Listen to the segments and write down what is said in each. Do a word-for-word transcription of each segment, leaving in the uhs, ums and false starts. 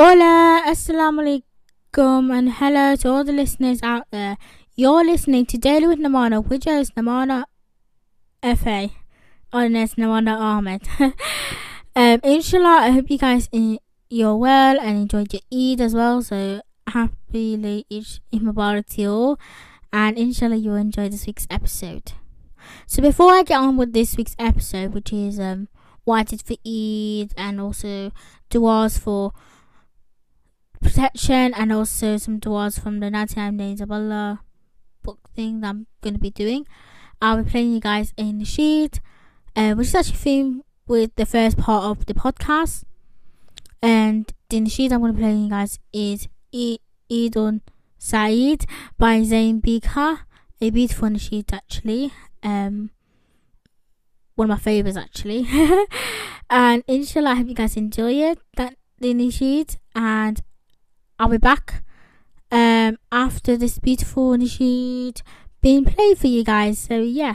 Hola, As-salam alaikum, and hello to all the listeners out there. You're listening to Daily with Namana, which is Namana F A, and it's Namana Ahmed. um, inshallah, I hope you guys in, you're well and enjoyed your Eid as well. So, happy late Eid Mubarak to you all, and inshallah, you'll enjoy this week's episode. So, before I get on with this week's episode, which is um, what I did for Eid and also du'as for protection and also some du'as from the ninety-nine Days of Allah book thing that I'm going to be doing, I'll be playing you guys in the sheet, uh, which is actually themed with the first part of the podcast. And in the sheet I'm going to be playing you guys is Eid on Saeed by Zain Bhikha, a beautiful nasheed actually, um, one of my favourites actually. And inshallah, I hope you guys enjoy it, that the nasheed, and I'll be back um, after this beautiful nasheed being played for you guys. So yeah.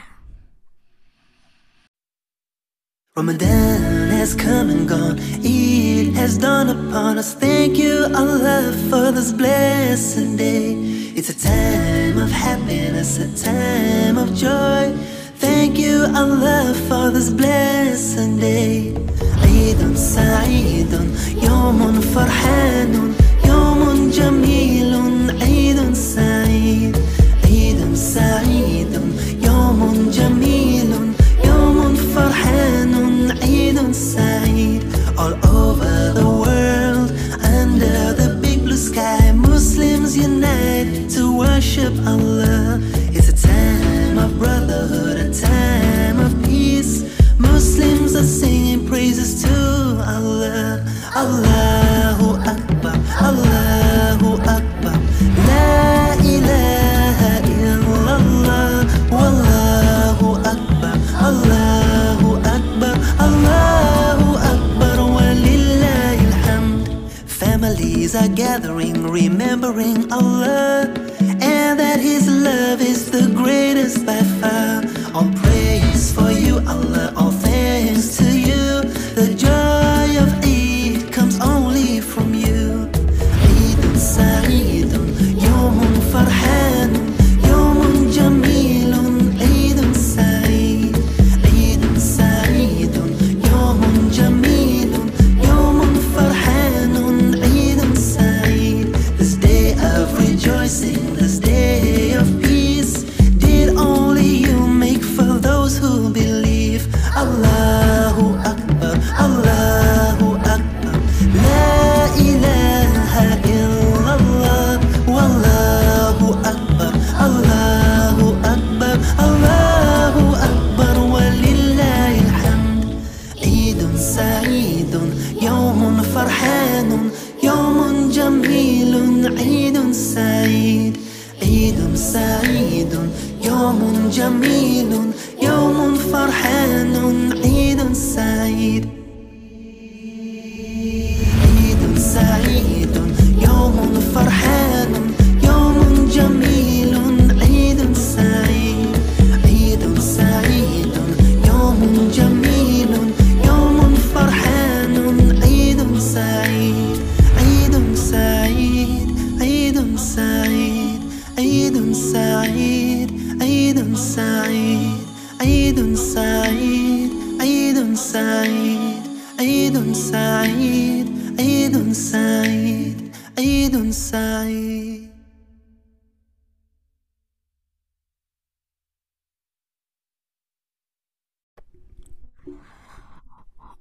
Ramadan has come and gone, Eid has dawned upon us. Thank you Allah for this blessed day. It's a time of happiness, a time of joy. Thank you Allah for this blessed day. Eidun Sa'idun, Yawmun Farhanun, يوم جميل عيد سعيد عيد سعيد يوم جميل يوم فرحان عيد سعيد. All over the world under the big blue sky, Muslims unite to worship Allah. It's a time of brotherhood, a time of peace. Muslims are singing praises to Allah. Allahu Akbar, Allahu Akbar, La ilaha illallah, Wallahu Akbar, Allahu Akbar, Allahu Akbar, walillahil hamd. Families are gathering, remembering Allah, and that His love is the greatest by far. All praise for You, Allah, all thanks to You. The joy of Eid comes only from You.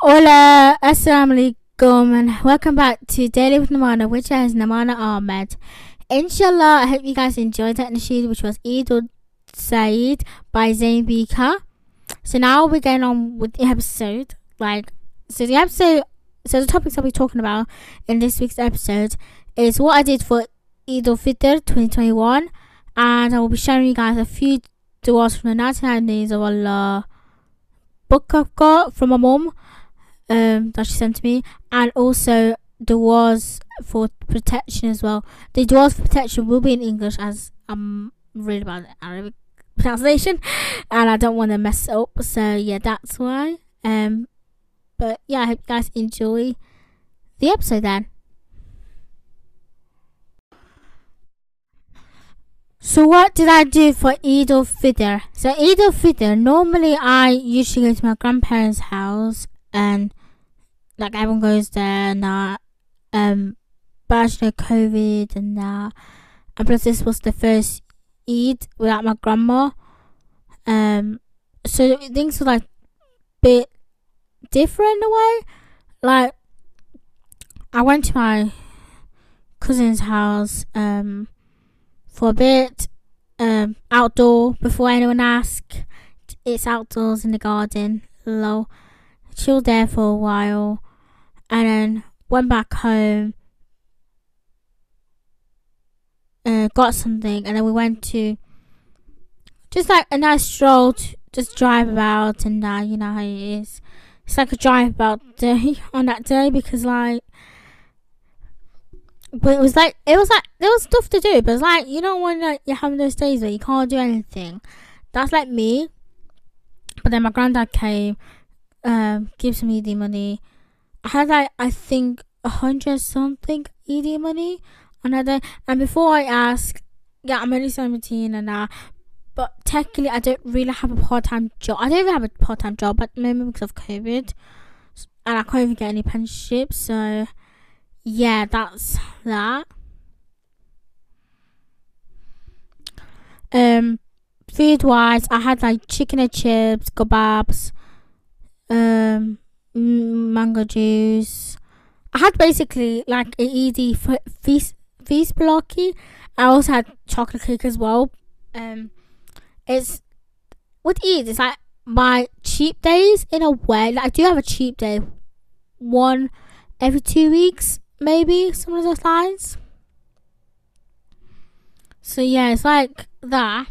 Hola, As-salam alaikum, and welcome back to Daily with Namana, which is Namana Ahmed. Inshallah, I hope you guys enjoyed that nasheed, which was Eid al-Saeed by Zain Bhikha. So now we're going on with the episode. Like, so the episode, so the topics I'll be talking about in this week's episode is what I did for Eid al-Fitr twenty twenty-one, and I will be sharing you guys a few du'as from the ninety-nine Days of Allah book I've got from my mum, Um, that she sent to me, and also du'as for protection as well. The du'as for protection will be in English, as I'm really bad at Arabic pronunciation and I don't want to mess it up, so yeah, that's why. Um, but yeah, I hope you guys enjoy the episode then. So what did I do for Eid al-Fitr? So Eid al-Fitr, normally I usually go to my grandparents' house and like everyone goes there and that. Um, but actually COVID and that. And plus this was the first Eid without my grandma. Um, so things were like a bit different in a way. Like I went to my cousin's house, um, for a bit, um, outdoor, before anyone asked. It's outdoors in the garden, lol. Chilled there for a while, and then went back home, uh, got something, and then we went to just like a nice stroll, to just drive about, and uh, you know how it is. It's like a drive about day on that day, because like, but it was like, it was like, there was stuff to do, but it's like, you know when like, you're having those days where you can't do anything. That's like me. But then my granddad came, um, gives me E D money. I had like, I think, a hundred something E D money on that day. And before I ask, yeah, I'm only seventeen and that. Uh, but technically, I don't really have a part-time job. I don't even have a part-time job at the moment because of COVID. And I can't even get any apprenticeship, so... yeah, that's that. Um, food-wise, I had like chicken and chips, kebabs, um, mango juice. I had basically like an easy feast feast blocky. I also had chocolate cake as well. Um, it's what it is. It's like my cheap days in a way. Like, I do have a cheap day, one every two weeks. Maybe some of those lines. So yeah, it's like that.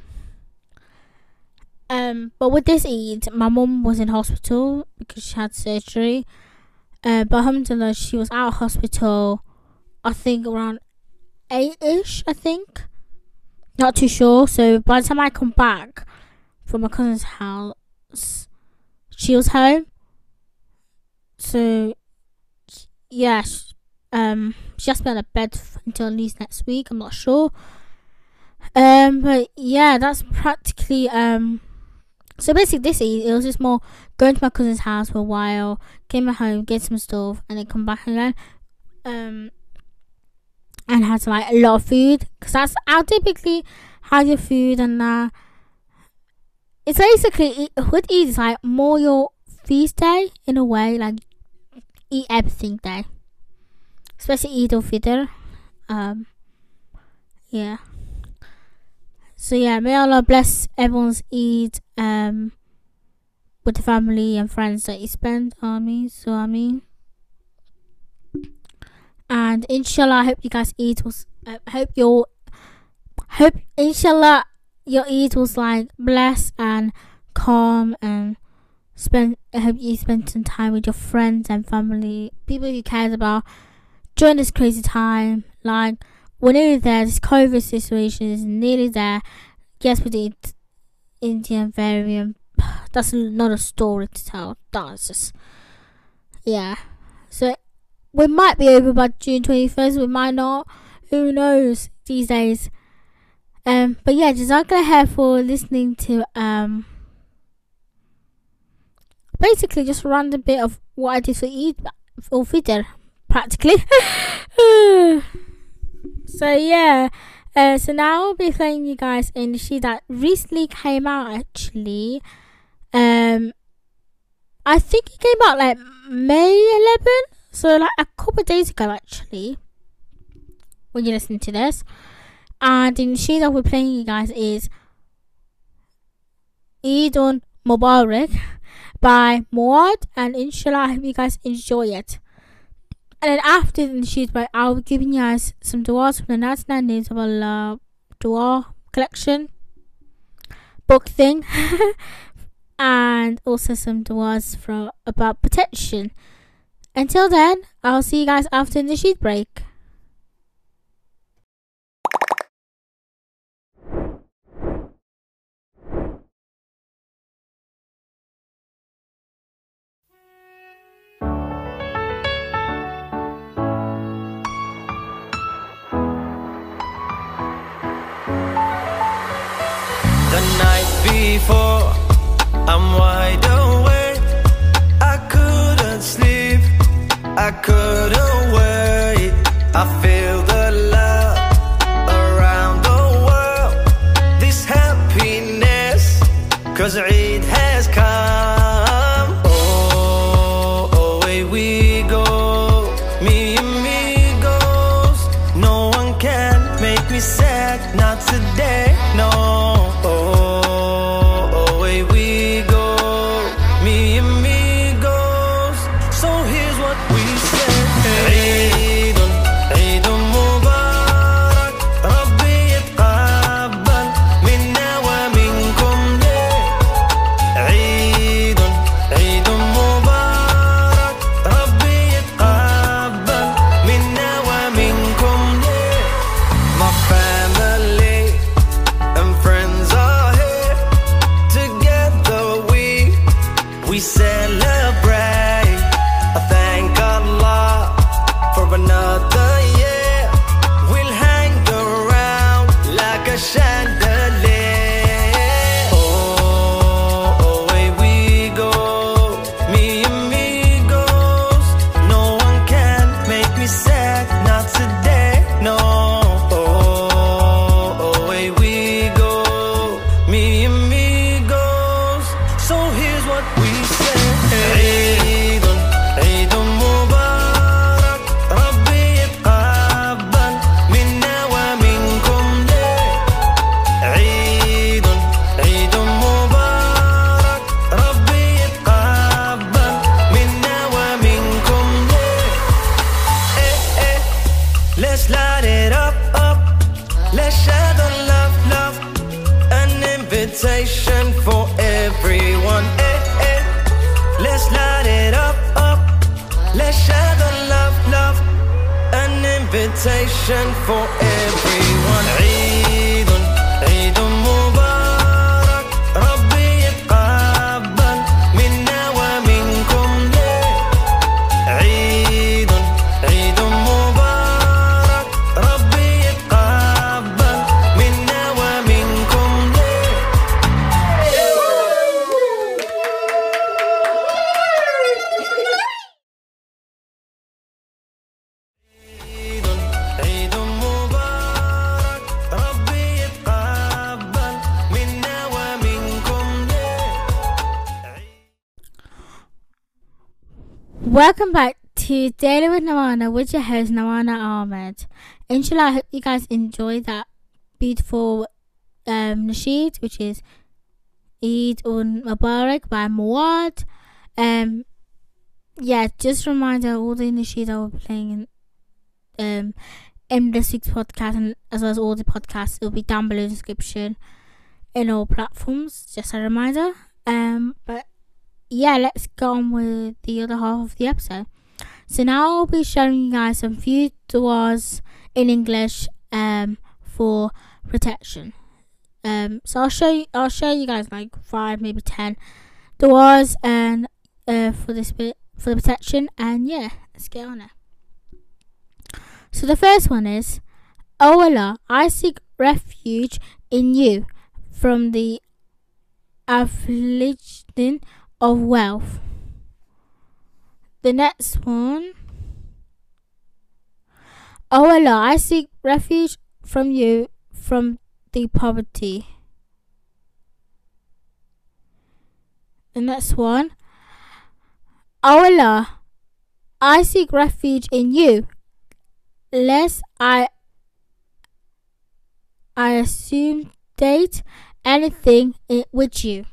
Um, but with this Eid, my mum was in hospital because she had surgery. Uh, but alhamdulillah, she was out of hospital, I think around eight-ish, I think. Not too sure. So by the time I come back from my cousin's house, she was home. So, yeah, she, Um, she has to be on the bed until at least next week. I'm not sure. Um, but yeah, that's practically um. So basically, this Eid, it was just more going to my cousin's house for a while, came home, get some stuff, and then come back again. Um, and had like a lot of food because that's how typically have your food and uh. It's basically with Eid, it's like more your feast day in a way, like eat everything day. Especially Eid al-Fitr. Um, yeah. So yeah, may Allah bless everyone's Eid um, with the family and friends that you spend on me. So I mean, and inshallah, I hope you guys Eid was. Uh, hope your hope inshallah your Eid was like blessed and calm and spend. I hope you spend some time with your friends and family, people you cared about. During this crazy time, like, we're nearly there. This COVID situation is nearly there. Yes, we did Indian variant. That's not a story to tell. That's just, yeah. So, we might be over by June twenty-first. We might not. Who knows these days? Um, but yeah, JazakAllah khair for listening to, um, basically just a random bit of what I did for Eid or Fitr. Practically. So yeah, uh, so now I'll be playing you guys an issue that recently came out actually. Um, I think it came out like May eleventh, so like a couple of days ago actually, when you listen to this. And the issue that we're playing you guys is Eidun Mubarak by Muad, and inshallah I hope you guys enjoy it. And then after the shoot, I'll be giving you guys some duas from the ninety-nine Names of Allah dua collection book thing, and also some duas from about protection. Until then, I'll see you guys after the shoot break. Bye. I couldn't wait. I feel the love around the world, this happiness, 'cause Eid has come. Oh, away we go, me amigos. No one can make me sad, not today, no. Oh, away we go, me amigos. For everyone, eh, eh. Let's light it up, up. Let's share the love, love. An invitation for everyone. Eidun, Eidun Mubarak. Rabbi yatqabbal minna wa minkum leh. Eidun, Eidun Mubarak. Rabbi yatqabbal minna wa minkum leh. Welcome back to Daily with Namana with your host Namana Ahmed. Inshallah, I hope you guys enjoyed that beautiful um, nasheed, which is Eid un Mubarak by Muad. Um, yeah, just a reminder, all the nasheed I will be playing in, um, in this week's podcast, and as well as all the podcasts, it will be down below in the description in all platforms, just a reminder. Um, but yeah, let's go on with the other half of the episode. So now I'll be showing you guys some few duas in English um for protection. Um so I'll show you I'll show you guys like five, maybe ten duas and uh for this bit for the protection, and yeah, let's get on it. So the first one is, O Allah, I seek refuge in you from the affliction of wealth. The next one, O Allah, I seek refuge from you from the poverty. The next one, O Allah, I seek refuge in you lest I I assume date anything with you.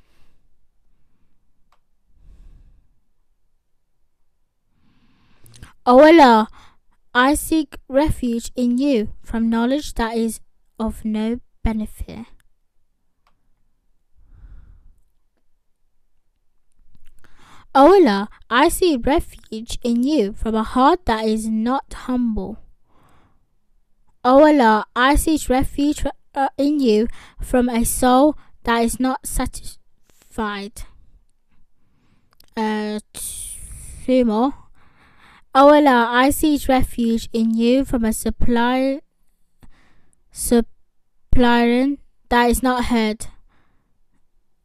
O Allah, I seek refuge in you from knowledge that is of no benefit. O Allah, I seek refuge in you from a heart that is not humble. O Allah, I seek refuge in you from a soul that is not satisfied. Uh, two more. O Allah, I seek refuge in you from a supply, suppliant that is not heard.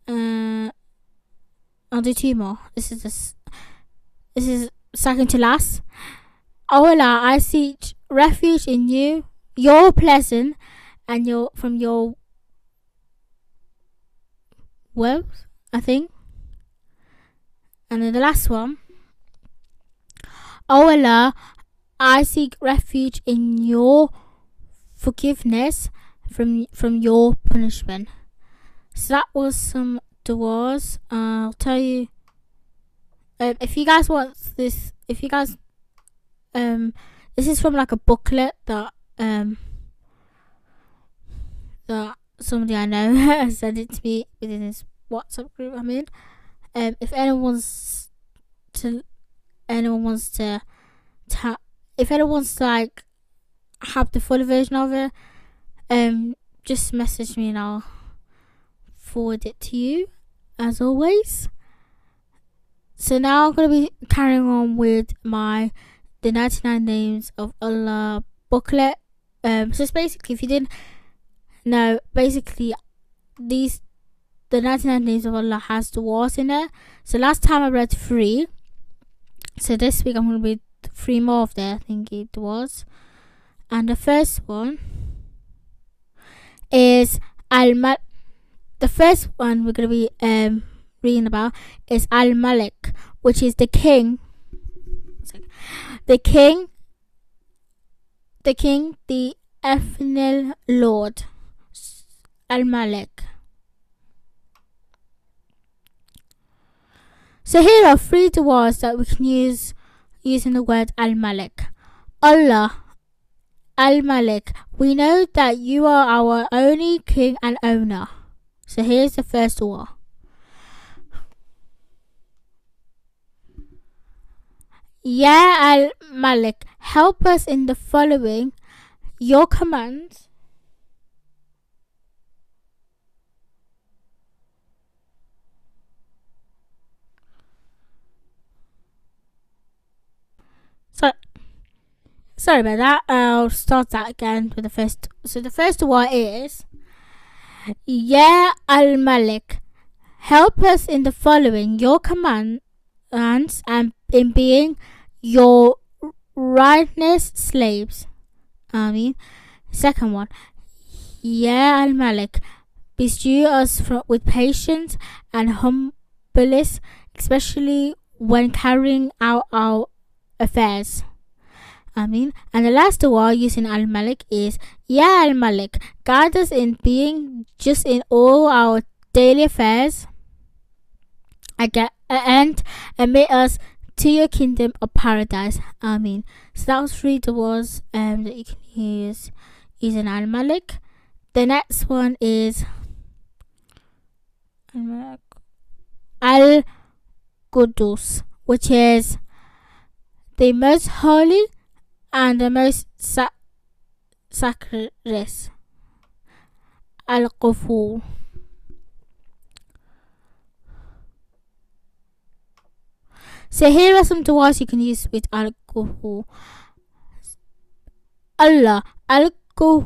Uh, I'll do two more. This is this, this is second to last. Allah, I seek refuge in you, your pleasant, and your from your wealth, I think. And then the last one. O Allah, I seek refuge in your forgiveness from from your punishment. So that was some du'as. Uh, I'll tell you, um, if you guys want this, if you guys, um, this is from like a booklet that um that somebody I know sent it to me within this WhatsApp group I'm in. Um, if anyone's to anyone wants to, to if anyone wants to like have the full version of it, um just message me and I'll forward it to you as always. So now I'm gonna be carrying on with my the ninety-nine names of Allah booklet. Um so it's basically, if you didn't know, basically these the ninety-nine names of Allah has du'as in it. So last time I read three. So this week I'm going to read three more of there, I think it was. And the first one is Al-Malik. The first one we're going to be um, reading about is Al-Malik, which is the king. The king, the king, the eternal lord, Al-Malik. So here are three du'as that we can use using the word Al-Malik. Allah, Al-Malik, we know that you are our only king and owner. So here's the first du'a. Ya Al-Malik, help us in the following, your commands. So, sorry about that. I'll start that again with the first. So the first one is, Ya Al-Malik, help us in the following, your commands and in being your righteous slaves. I mean, second one, Ya Al-Malik, bestow us from, with patience and humbleness, especially when carrying out our affairs. I mean, and the last du'a using Al-Malik is Ya Al-Malik, guide us in being just in all our daily affairs, again, and admit us to your kingdom of paradise. I mean, so that was three du'as um, that you can use using Al-Malik. The next one is Al-Quddus, which is the most holy and the most sa sacred Al-Ghafur. So here are some du'as you can use with Al-Ghafur. Allah, Al-Quddus,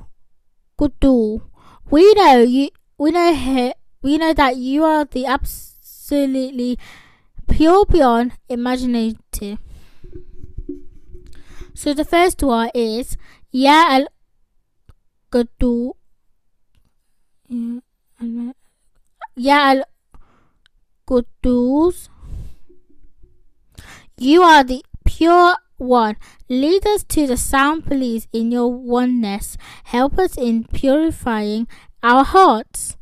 we know you we know here we know that you are the absolutely pure beyond imagination. So the first du'a is Ya Al-Quddus, Ya Al-Quddus, you are the pure one, lead us to the sound belief in your oneness, help us in purifying our hearts,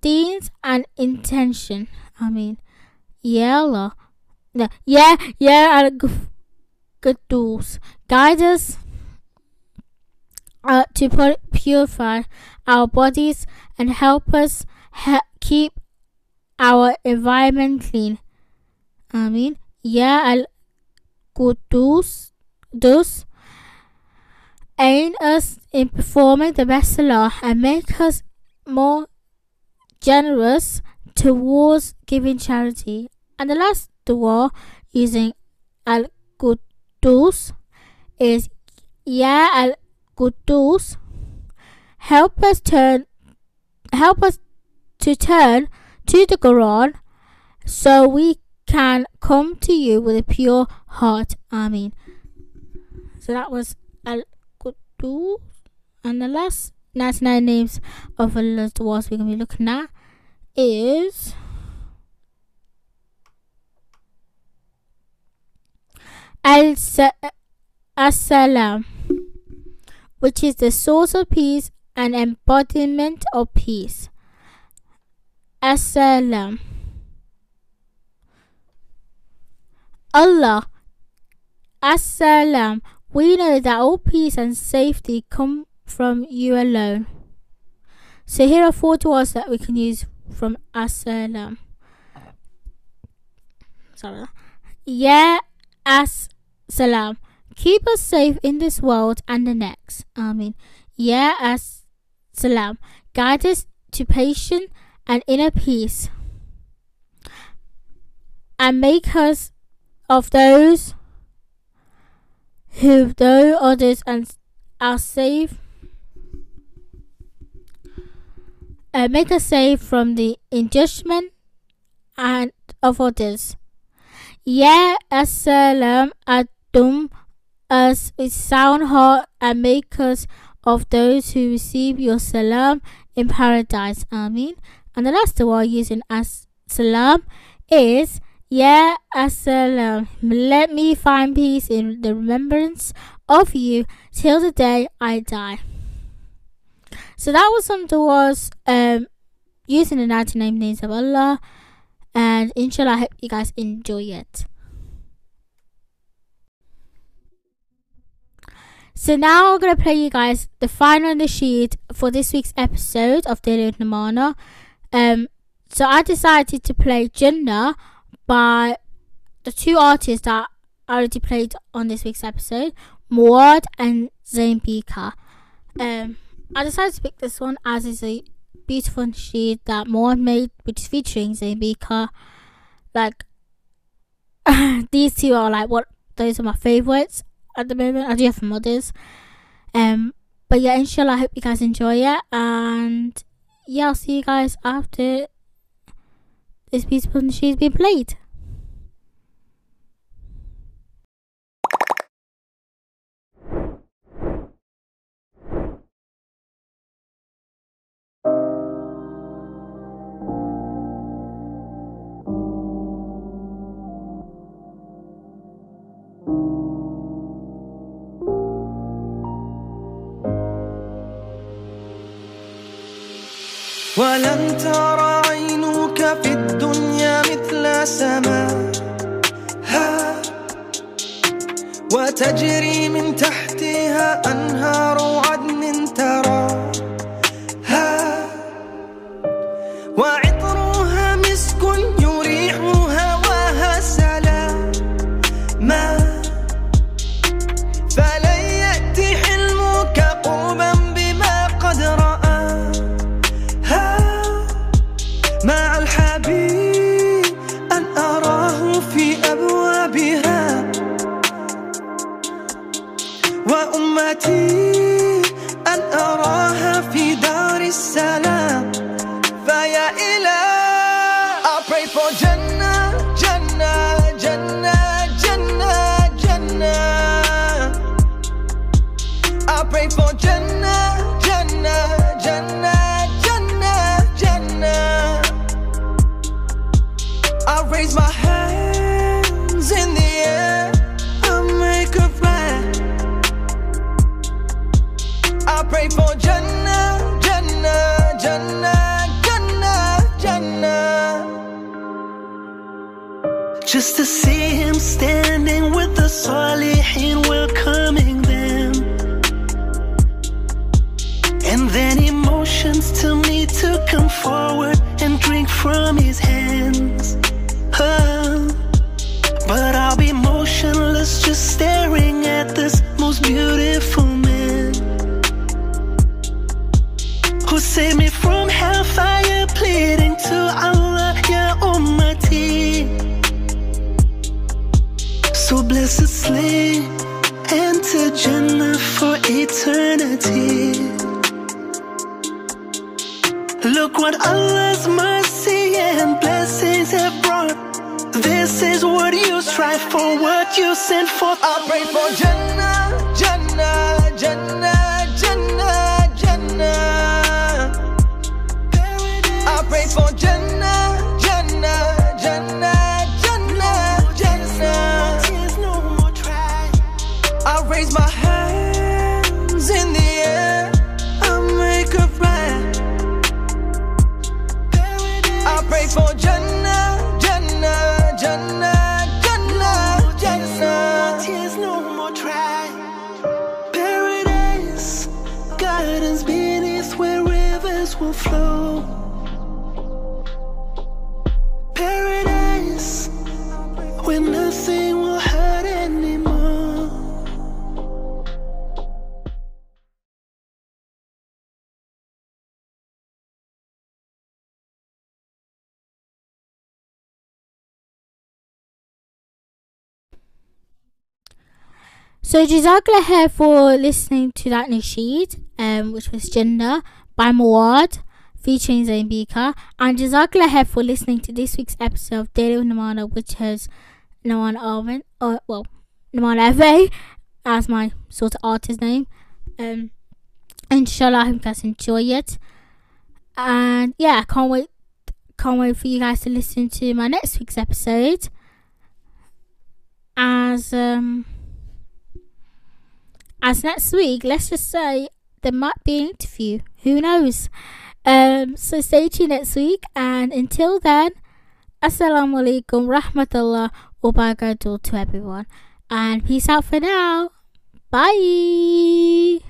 deeds and intention. I mean, Ya Allah, no, Ya, Ya Al-Quddus, Quddus, guide us uh, to pur purify our bodies and help us he keep our environment clean. I mean, Ya Al-Quddus, aid us in performing the best salah and make us more generous towards giving charity. And the last du'a using Al-Quddus is Ya Al-Quddus, help us turn help us to turn to the Quran so we can come to you with a pure heart. I mean, So that was Al-Quddus. And the last ninety-nine names of Allah's dwarves we're going to be looking at is As-salam, which is the source of peace and embodiment of peace. As-salam. Allah. As-salam. We know that all peace and safety come from you alone. So here are four words that we can use from As-salam. Sorry. Yeah. As-salam, keep us safe in this world and the next. Ameen. Ya As-salam, guide us to patience and inner peace, and make us of those who know others and are safe. Uh, make us safe from the injudgment and of others. Ya As-salam, adorn us with sound heart and make us of those who receive your salam in paradise. Ameen. And the last word using As-salam is Ya As-salam. Let me find peace in the remembrance of you till the day I die. So that was some du'as um, using the ninety-nine names of Allah. And inshallah, I hope you guys enjoy it. So now I'm going to play you guys the final nasheed for this week's episode of Daily with Namana. Um, so I decided to play Jannah by the two artists that I already played on this week's episode, Muad and Zain Bhikha. Um, I decided to pick this one as is a beautiful nasheed that Muad made, which is featuring Zain Bhikha. Like these two are like what those are my favourites at the moment. I do have some others, um, but yeah, inshallah, I hope you guys enjoy it, and yeah, I'll see you guys after this beautiful nasheed's been played. ولن ترى عينك في الدنيا مثل سماها وتجري من تحتها أنهار عدن تراها وعطرها مسك يريح هواها سلاما فلن يأتي حلمك قوما بما قد رأى مع الحبيب أن أراه في أبوابها وأمتي أن أراها في دار السلام فيا إله I pray for Jannah, Jannah, Jannah, Jannah, Jannah I pray for Jannah, Jannah, Jannah I raise my hands in the air, I make a prayer. I pray for Jannah, Jannah, Jannah, Jannah, Jannah. Just to see him standing with the Salihin welcoming them, and then emotions to me to come forward and drink from his hands. But I'll be motionless, just staring at this most beautiful man who saved me from hellfire, pleading to Allah, Ya Ummati. So blessedly enter Jannah for eternity. Look what Allah's mercy and blessings have brought. This is what you strive for, what you sent for. I pray for Jannah, Jannah. Jannah, Jannah, Jannah, Jannah. I pray for Jannah, Jannah, Jannah, Jannah, Jannah. I raise my hands in the air, I make a prayer. I pray for Jannah, Jannah, Jannah. Will flow paradise where nothing will hurt anymore. So Jazakallah for listening to that nasheed, um, which was Jannah by Muad featuring Zain Bhikha, and Jazakallah for listening to this week's episode of Daily with Namana, which has Namana Ahmed, or well, Namana Ahmed as my sort of artist name. Um, Inshallah, I hope you guys enjoy it, and yeah, I can't wait, can't wait for you guys to listen to my next week's episode. As um, as next week, let's just say there might be an interview. Who knows? Um, so stay tuned next week, and until then, As-salamu alaykum rahmatullah wa barakatuh to everyone, and peace out for now. Bye.